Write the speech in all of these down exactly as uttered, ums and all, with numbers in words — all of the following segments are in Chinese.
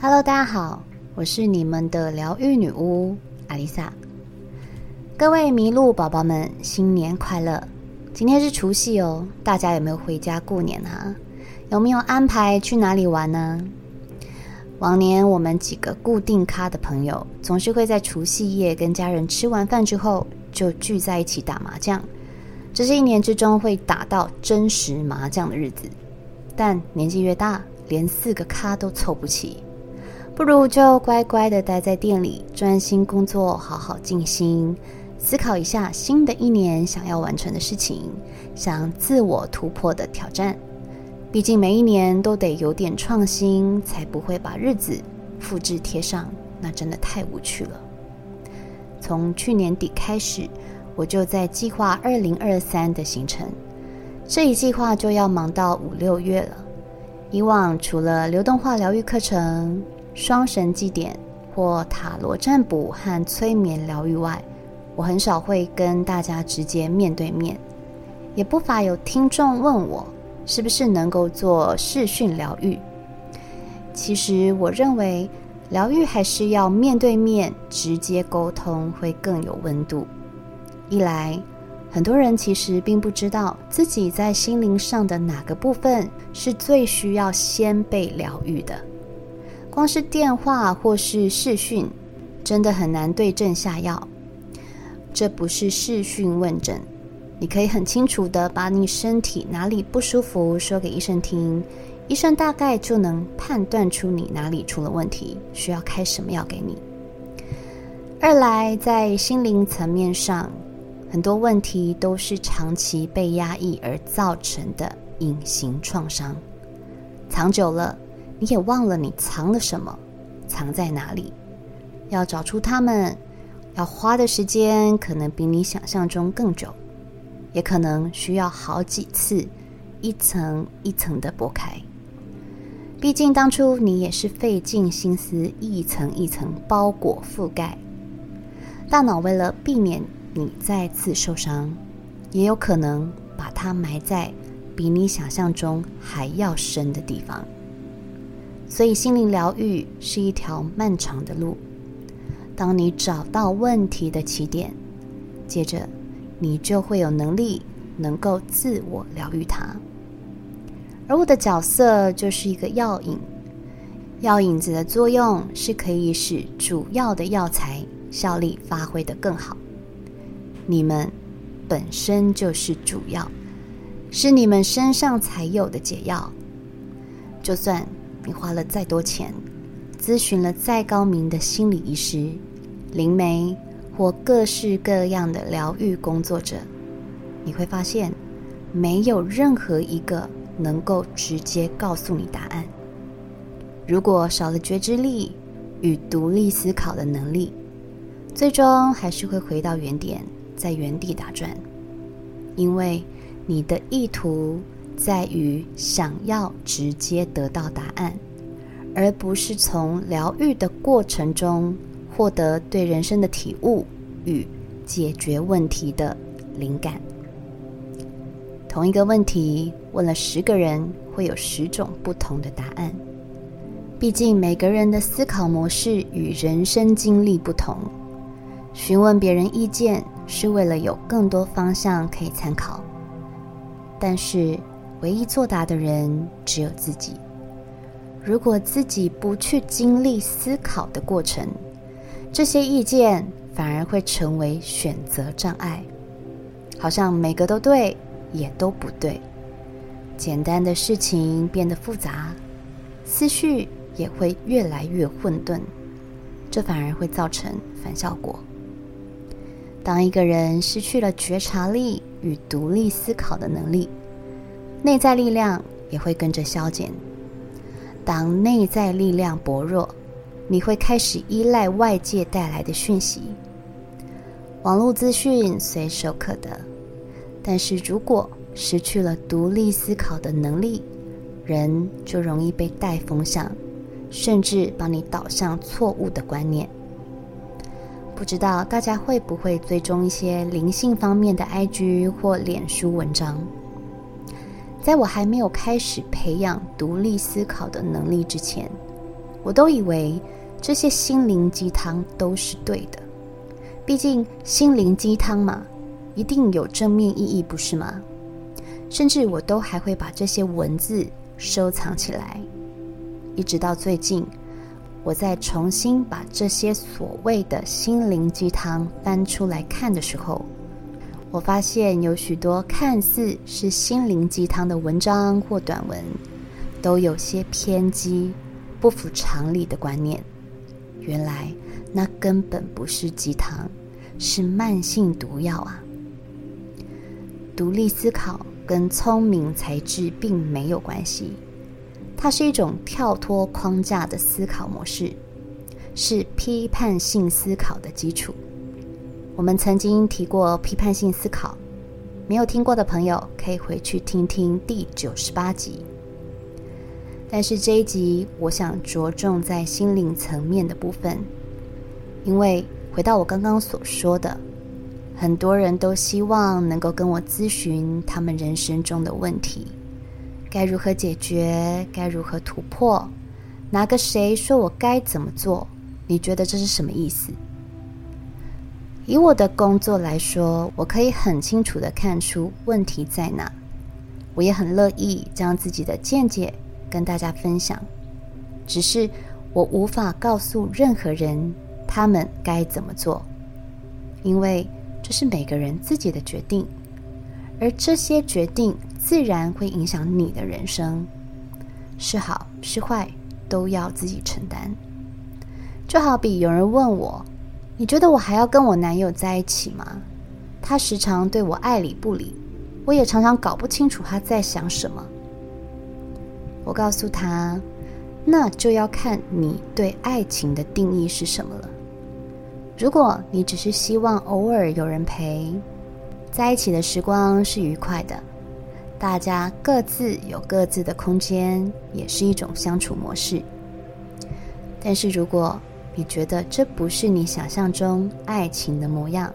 Hello， 大家好，我是你们的疗愈女巫阿丽萨。各位迷路宝宝们，新年快乐！今天是除夕哦，大家有没有回家过年啊？有没有安排去哪里玩呢？往年我们几个固定咖的朋友，总是会在除夕夜跟家人吃完饭之后，就聚在一起打麻将。这是一年之中会打到真实麻将的日子，但年纪越大，连四个咖都凑不齐。不如就乖乖的待在店里，专心工作，好好静心，思考一下新的一年想要完成的事情，想自我突破的挑战。毕竟每一年都得有点创新，才不会把日子复制贴上，那真的太无趣了。从去年底开始，我就在计划二零二三的行程，这一计划就要忙到五六月了。以往除了流动化疗愈课程、双神祭典或塔罗占卜和催眠疗愈外，我很少会跟大家直接面对面，也不乏有听众问我是不是能够做视讯疗愈。其实我认为疗愈还是要面对面直接沟通会更有温度。一来，很多人其实并不知道自己在心灵上的哪个部分是最需要先被疗愈的，光是电话或是视讯真的很难对症下药。这不是视讯问诊，你可以很清楚的把你身体哪里不舒服说给医生听，医生大概就能判断出你哪里出了问题，需要开什么药给你。二来，在心灵层面上，很多问题都是长期被压抑而造成的隐形创伤，藏久了你也忘了你藏了什么，藏在哪里。要找出它们，要花的时间可能比你想象中更久，也可能需要好几次，一层一层的剥开。毕竟当初你也是费尽心思，一层一层包裹覆盖。大脑为了避免你再次受伤，也有可能把它埋在比你想象中还要深的地方。所以心灵疗愈是一条漫长的路，当你找到问题的起点，接着你就会有能力能够自我疗愈它。而我的角色就是一个药引，药引子的作用是可以使主要的药材效力发挥得更好。你们本身就是主药，是你们身上才有的解药。就算你花了再多钱，咨询了再高明的心理医师、灵媒或各式各样的疗愈工作者，你会发现没有任何一个能够直接告诉你答案。如果少了觉知力与独立思考的能力，最终还是会回到原点，在原地打转。因为你的意图在于想要直接得到答案，而不是从疗愈的过程中获得对人生的体悟与解决问题的灵感。同一个问题问了十个人，会有十种不同的答案。毕竟每个人的思考模式与人生经历不同，询问别人意见是为了有更多方向可以参考，但是唯一作答的人只有自己。如果自己不去经历思考的过程，这些意见反而会成为选择障碍，好像每个都对也都不对，简单的事情变得复杂，思绪也会越来越混沌，这反而会造成反效果。当一个人失去了觉察力与独立思考的能力，内在力量也会跟着消减。当内在力量薄弱，你会开始依赖外界带来的讯息。网络资讯随手可得，但是如果失去了独立思考的能力，人就容易被带风向，甚至把你导向错误的观念。不知道大家会不会追踪一些灵性方面的 I G 或脸书文章？在我还没有开始培养独立思考的能力之前，我都以为这些心灵鸡汤都是对的，毕竟心灵鸡汤嘛，一定有正面意义，不是吗？甚至我都还会把这些文字收藏起来，一直到最近，我再重新把这些所谓的心灵鸡汤翻出来看的时候，我发现有许多看似是心灵鸡汤的文章或短文，都有些偏激、不符常理的观念。原来那根本不是鸡汤，是慢性毒药啊！独立思考跟聪明才智并没有关系，它是一种跳脱框架的思考模式，是批判性思考的基础。我们曾经提过批判性思考，没有听过的朋友可以回去听听第九十八集。但是这一集我想着重在心灵层面的部分，因为回到我刚刚所说的，很多人都希望能够跟我咨询他们人生中的问题，该如何解决，该如何突破，哪个谁说我该怎么做，你觉得这是什么意思？以我的工作来说，我可以很清楚地看出问题在哪，我也很乐意将自己的见解跟大家分享，只是我无法告诉任何人他们该怎么做，因为这是每个人自己的决定，而这些决定自然会影响你的人生，是好是坏都要自己承担。就好比有人问我，你觉得我还要跟我男友在一起吗？他时常对我爱理不理，我也常常搞不清楚他在想什么。我告诉他，那就要看你对爱情的定义是什么了。如果你只是希望偶尔有人陪，在一起的时光是愉快的，大家各自有各自的空间，也是一种相处模式。但是如果你觉得这不是你想象中爱情的模样，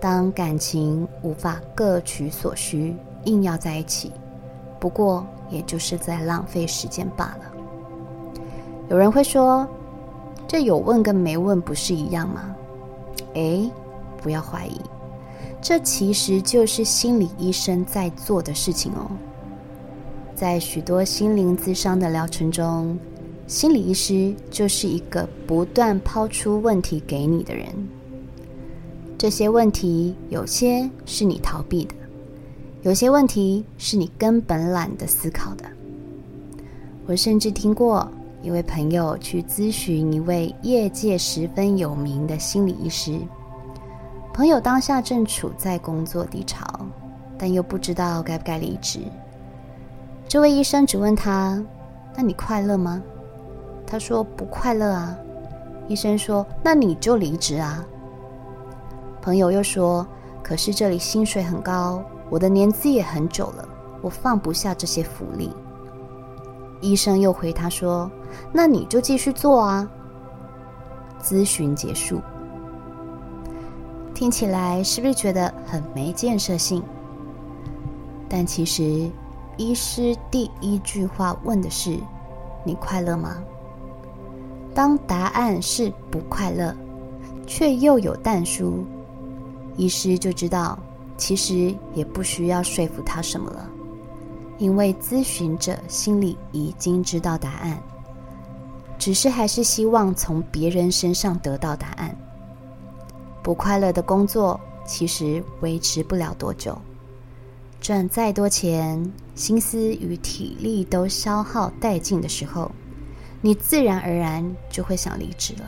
当感情无法各取所需，硬要在一起，不过也就是在浪费时间罢了。有人会说，这有问跟没问不是一样吗？诶，不要怀疑，这其实就是心理医生在做的事情哦。在许多心灵咨商的疗程中，心理医师就是一个不断抛出问题给你的人，这些问题有些是你逃避的，有些问题是你根本懒得思考的。我甚至听过一位朋友去咨询一位业界十分有名的心理医师，朋友当下正处在工作低潮，但又不知道该不该离职。这位医生只问他，那你快乐吗？他说不快乐啊。医生说，那你就离职啊。朋友又说，可是这里薪水很高，我的年资也很久了，我放不下这些福利。医生又回他说，那你就继续做啊。咨询结束。听起来是不是觉得很没建设性？但其实医师第一句话问的是，你快乐吗？当答案是不快乐，却又有但书，医师就知道其实也不需要说服他什么了，因为咨询者心里已经知道答案，只是还是希望从别人身上得到答案。不快乐的工作其实维持不了多久，赚再多钱，心思与体力都消耗殆尽的时候，你自然而然就会想离职了。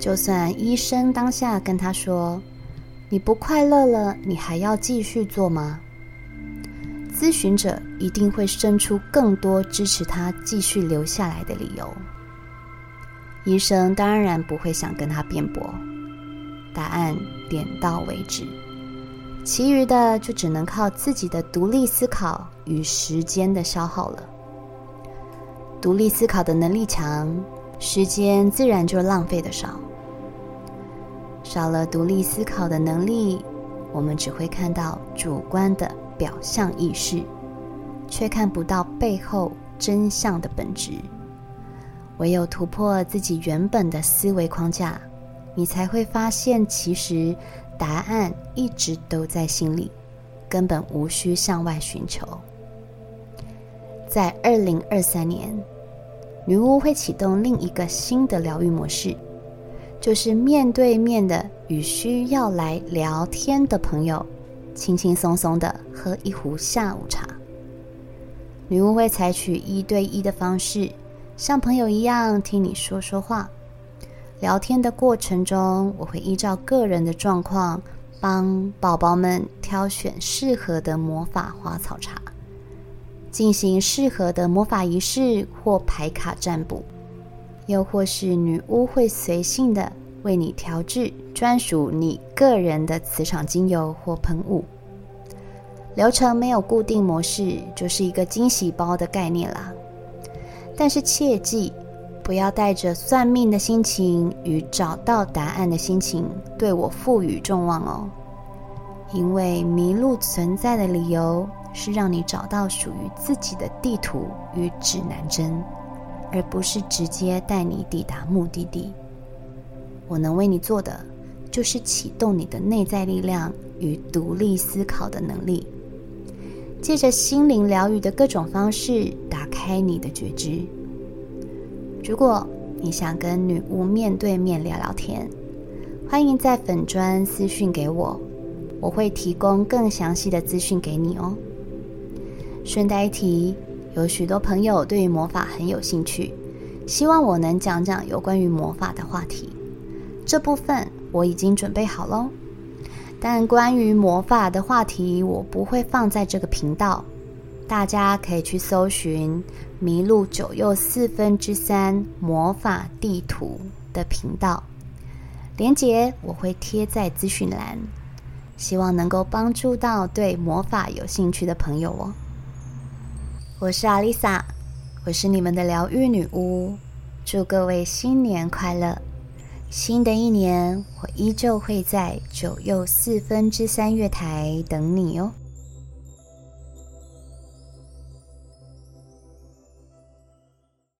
就算医生当下跟他说，你不快乐了，你还要继续做吗？咨询者一定会生出更多支持他继续留下来的理由。医生当然不会想跟他辩驳，答案点到为止，其余的就只能靠自己的独立思考与时间的消耗了。独立思考的能力强，时间自然就浪费的少。少了独立思考的能力，我们只会看到主观的表象意识，却看不到背后真相的本质。唯有突破自己原本的思维框架，你才会发现其实答案一直都在心里，根本无需向外寻求。在二零二三年，女巫会启动另一个新的疗愈模式，就是面对面的与需要来聊天的朋友轻轻松松的喝一壶下午茶。女巫会采取一对一的方式，像朋友一样听你说说话。聊天的过程中，我会依照个人的状况帮宝宝们挑选适合的魔法花草茶，进行适合的魔法仪式或牌卡占卜，又或是女巫会随性的为你调制专属你个人的磁场精油或喷雾。流程没有固定模式，就是一个惊喜包的概念啦。但是切记不要带着算命的心情与找到答案的心情对我赋予众望哦，因为迷路存在的理由是让你找到属于自己的地图与指南针，而不是直接带你抵达目的地。我能为你做的，就是启动你的内在力量与独立思考的能力，借着心灵疗愈的各种方式，打开你的觉知。如果你想跟女巫面对面聊聊天，欢迎在粉专私讯给我，我会提供更详细的资讯给你哦。顺带一提，有许多朋友对于魔法很有兴趣，希望我能讲讲有关于魔法的话题，这部分我已经准备好咯。但关于魔法的话题我不会放在这个频道，大家可以去搜寻迷路九又四分之三魔法地图的频道，连结我会贴在资讯栏，希望能够帮助到对魔法有兴趣的朋友哦。我是阿丽萨，我是你们的疗愈女巫，祝各位新年快乐。新的一年，我依旧会在九又四分之三月台等你哦。